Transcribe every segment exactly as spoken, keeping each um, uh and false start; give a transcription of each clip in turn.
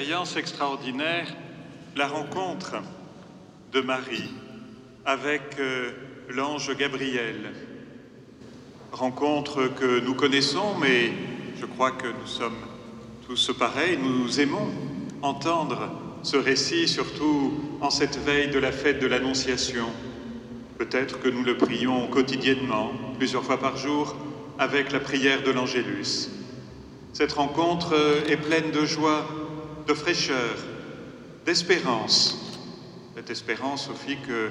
expérience extraordinaire, la rencontre de Marie avec euh, l'ange Gabriel. Rencontre que nous connaissons, mais je crois que nous sommes tous pareils. Nous aimons entendre ce récit, surtout en cette veille de la fête de l'Annonciation. Peut-être que nous le prions quotidiennement, plusieurs fois par jour, avec la prière de l'Angélus. Cette rencontre est pleine de joie, de fraîcheur, d'espérance. Cette espérance, Sophie, que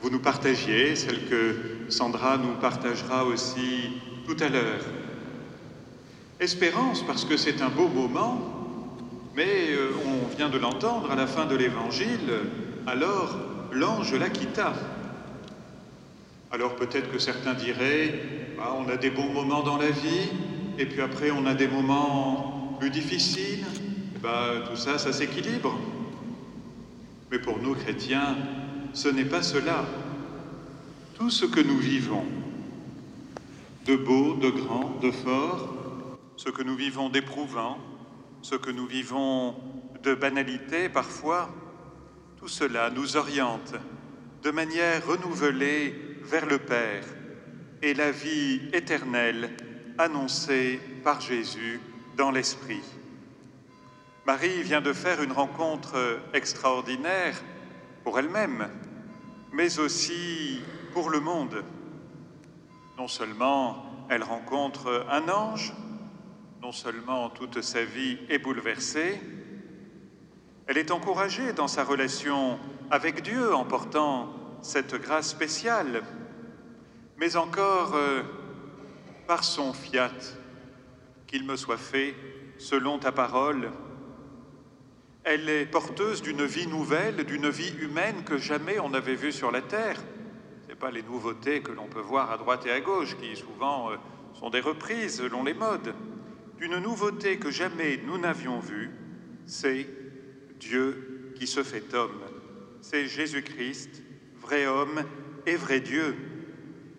vous nous partagiez, celle que Sandra nous partagera aussi tout à l'heure. Espérance, parce que c'est un beau moment, mais on vient de l'entendre à la fin de l'Évangile, alors l'ange la quitta. Alors peut-être que certains diraient, bah, on a des bons moments dans la vie, et puis après on a des moments plus difficiles, et bah, tout ça, ça s'équilibre. Mais pour nous, chrétiens, ce n'est pas cela. Tout ce que nous vivons, de beau, de grand, de fort, ce que nous vivons d'éprouvant, ce que nous vivons de banalité parfois, tout cela nous oriente de manière renouvelée vers le Père et la vie éternelle annoncée par Jésus dans l'Esprit. Marie vient de faire une rencontre extraordinaire pour elle-même, mais aussi pour le monde. Non seulement elle rencontre un ange, non seulement toute sa vie est bouleversée, elle est encouragée dans sa relation avec Dieu en portant cette grâce spéciale, mais encore euh, par son fiat, qu'il me soit fait selon ta parole. Elle est porteuse d'une vie nouvelle, d'une vie humaine que jamais on n'avait vue sur la terre. Ce n'est pas les nouveautés que l'on peut voir à droite et à gauche, qui souvent euh, sont des reprises selon les modes. Une nouveauté que jamais nous n'avions vue, c'est Dieu qui se fait homme. C'est Jésus-Christ, vrai homme et vrai Dieu.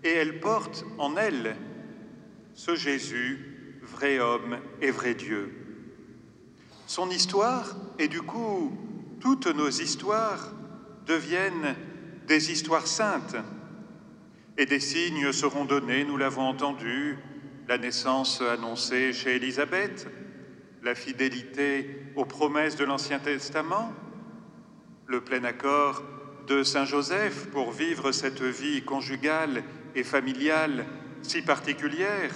Et elle porte en elle ce Jésus, vrai homme et vrai Dieu. Son histoire, et du coup, toutes nos histoires, deviennent des histoires saintes. Et des signes seront donnés, nous l'avons entendu, la naissance annoncée chez Élisabeth, la fidélité aux promesses de l'Ancien Testament, le plein accord de Saint Joseph pour vivre cette vie conjugale et familiale si particulière.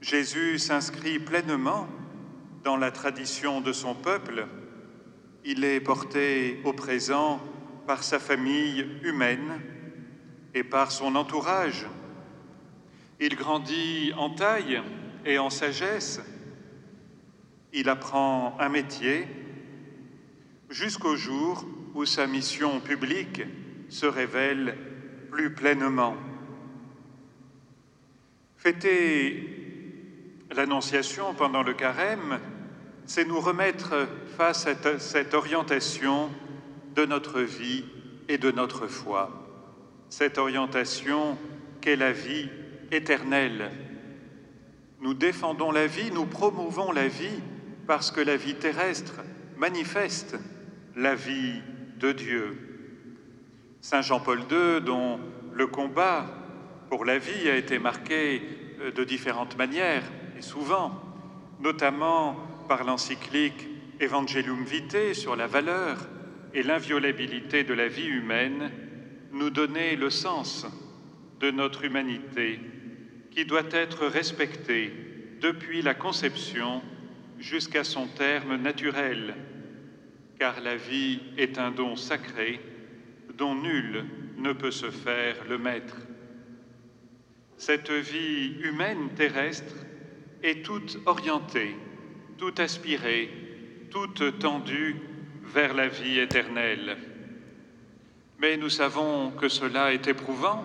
Jésus s'inscrit pleinement dans la tradition de son peuple. Il est porté au présent par sa famille humaine et par son entourage. Il grandit en taille et en sagesse. Il apprend un métier jusqu'au jour où sa mission publique se révèle plus pleinement. Fêter l'Annonciation pendant le carême, c'est nous remettre face à cette orientation de notre vie et de notre foi. Cette orientation qu'est la vie éternelle. Nous défendons la vie, nous promouvons la vie, parce que la vie terrestre manifeste la vie de Dieu. Saint Jean-Paul deux, dont le combat pour la vie a été marqué de différentes manières, et souvent, notamment par l'encyclique Evangelium Vitae sur la valeur et l'inviolabilité de la vie humaine, nous donnait le sens de notre humanité, qui doit être respectée depuis la conception jusqu'à son terme naturel, car la vie est un don sacré dont nul ne peut se faire le maître. Cette vie humaine terrestre est toute orientée, toute aspirée, toute tendue vers la vie éternelle. Mais nous savons que cela est éprouvant.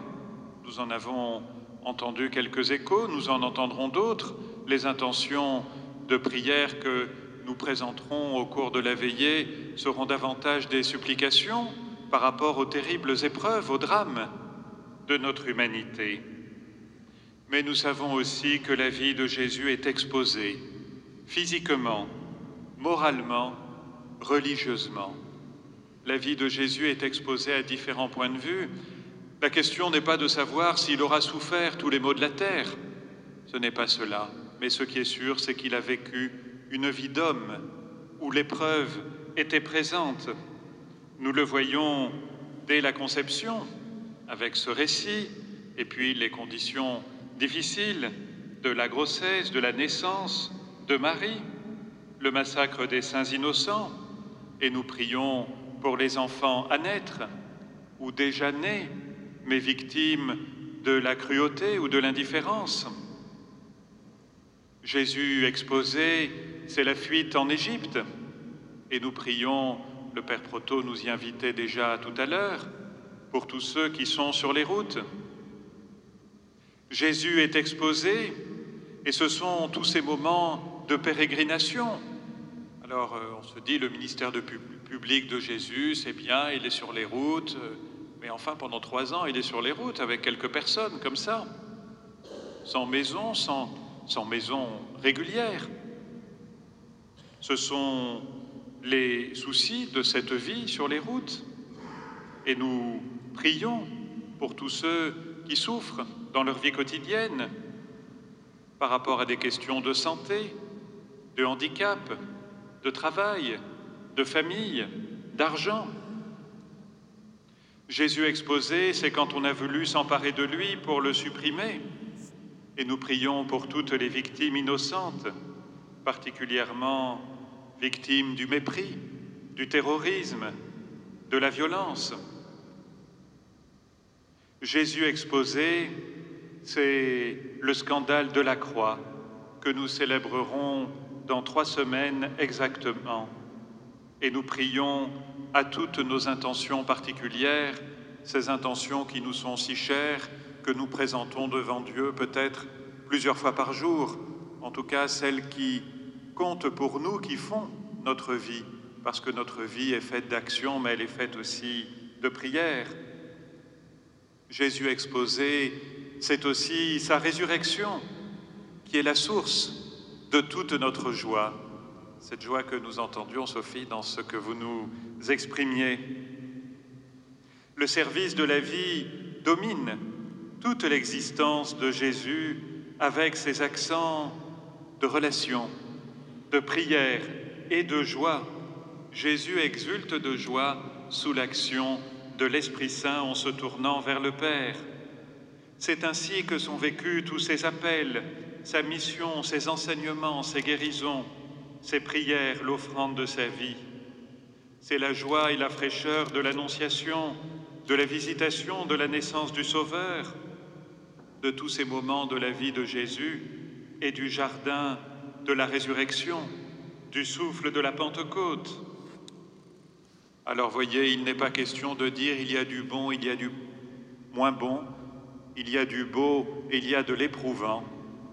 Nous en avons entendu quelques échos, nous en entendrons d'autres. Les intentions de prière que nous présenterons au cours de la veillée seront davantage des supplications par rapport aux terribles épreuves, aux drames de notre humanité. Mais nous savons aussi que la vie de Jésus est exposée physiquement, moralement, religieusement. La vie de Jésus est exposée à différents points de vue. La question n'est pas de savoir s'il aura souffert tous les maux de la terre. Ce n'est pas cela. Mais ce qui est sûr, c'est qu'il a vécu une vie d'homme où l'épreuve était présente. Nous le voyons dès la conception, avec ce récit, et puis les conditions difficiles de la grossesse, de la naissance de Marie, le massacre des saints innocents, et nous prions pour les enfants à naître, ou déjà nés, mais victimes de la cruauté ou de l'indifférence. Jésus exposé, c'est la fuite en Égypte, et nous prions, le Père Proto nous y invitait déjà tout à l'heure, pour tous ceux qui sont sur les routes. Jésus est exposé, et ce sont tous ces moments de pérégrination. Alors, on se dit, le ministère de pub public de Jésus, c'est bien, il est sur les routes, mais enfin, pendant trois ans, il est sur les routes avec quelques personnes, comme ça, sans maison, sans, sans maison régulière. Ce sont les soucis de cette vie sur les routes, et nous prions pour tous ceux qui souffrent dans leur vie quotidienne, par rapport à des questions de santé, de handicap, de travail, de famille, d'argent. Jésus exposé, c'est quand on a voulu s'emparer de lui pour le supprimer. Et nous prions pour toutes les victimes innocentes, particulièrement victimes du mépris, du terrorisme, de la violence. Jésus exposé, c'est le scandale de la croix que nous célébrerons dans trois semaines exactement. Et nous prions à toutes nos intentions particulières, ces intentions qui nous sont si chères, que nous présentons devant Dieu peut-être plusieurs fois par jour, en tout cas celles qui comptent pour nous, qui font notre vie, parce que notre vie est faite d'actions, mais elle est faite aussi de prières. Jésus exposé, c'est aussi sa résurrection qui est la source de toute notre joie. Cette joie que nous entendions, Sophie, dans ce que vous nous exprimiez. Le service de la vie domine toute l'existence de Jésus avec ses accents de relation, de prière et de joie. Jésus exulte de joie sous l'action de l'Esprit Saint en se tournant vers le Père. C'est ainsi que sont vécus tous ses appels, sa mission, ses enseignements, ses guérisons, ses prières, l'offrande de sa vie. C'est la joie et la fraîcheur de l'Annonciation, de la visitation, de la naissance du Sauveur, de tous ces moments de la vie de Jésus et du jardin de la résurrection, du souffle de la Pentecôte. Alors voyez, il n'est pas question de dire il y a du bon, il y a du moins bon, il y a du beau, il y a de l'éprouvant.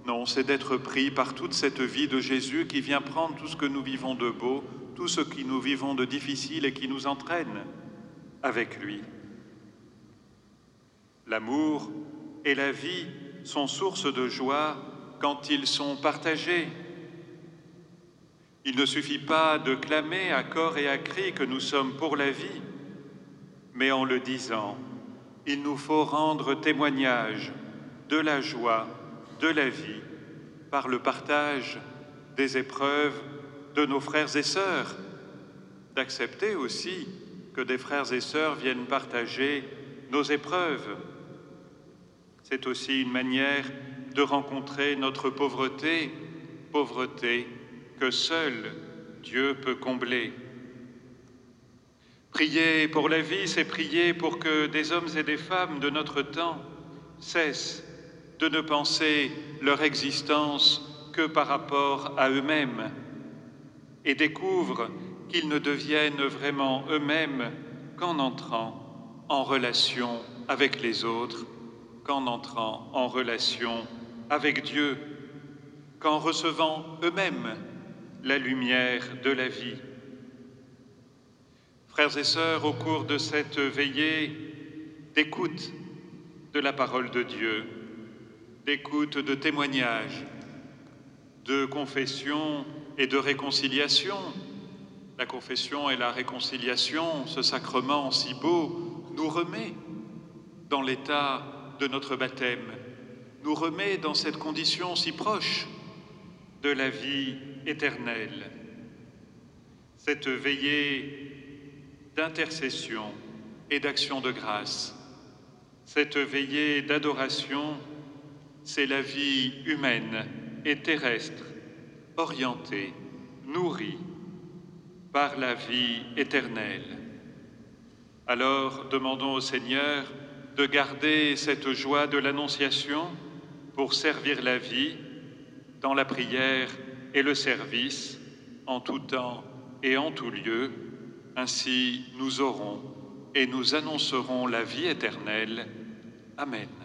Non, c'est d'être pris par toute cette vie de Jésus qui vient prendre tout ce que nous vivons de beau, tout ce que nous vivons de difficile et qui nous entraîne avec lui. L'amour et la vie sont source de joie quand ils sont partagés. Il ne suffit pas de clamer à corps et à cri que nous sommes pour la vie, mais en le disant, il nous faut rendre témoignage de la joie, de la vie, par le partage des épreuves de nos frères et sœurs, d'accepter aussi que des frères et sœurs viennent partager nos épreuves. C'est aussi une manière de rencontrer notre pauvreté, pauvreté que seul Dieu peut combler. Prier pour la vie, c'est prier pour que des hommes et des femmes de notre temps cessent de ne penser leur existence que par rapport à eux-mêmes et découvrent qu'ils ne deviennent vraiment eux-mêmes qu'en entrant en relation avec les autres, qu'en entrant en relation avec Dieu, qu'en recevant eux-mêmes la lumière de la vie. Frères et sœurs, au cours de cette veillée d'écoute de la parole de Dieu, d'écoute de témoignages, de confessions et de réconciliation. La confession et la réconciliation, ce sacrement si beau, nous remet dans l'état de notre baptême, nous remet dans cette condition si proche de la vie éternelle. Cette veillée d'intercession et d'action de grâce, cette veillée d'adoration, c'est la vie humaine et terrestre, orientée, nourrie par la vie éternelle. Alors, demandons au Seigneur de garder cette joie de l'Annonciation pour servir la vie dans la prière et le service, en tout temps et en tout lieu. Ainsi, nous aurons et nous annoncerons la vie éternelle. Amen.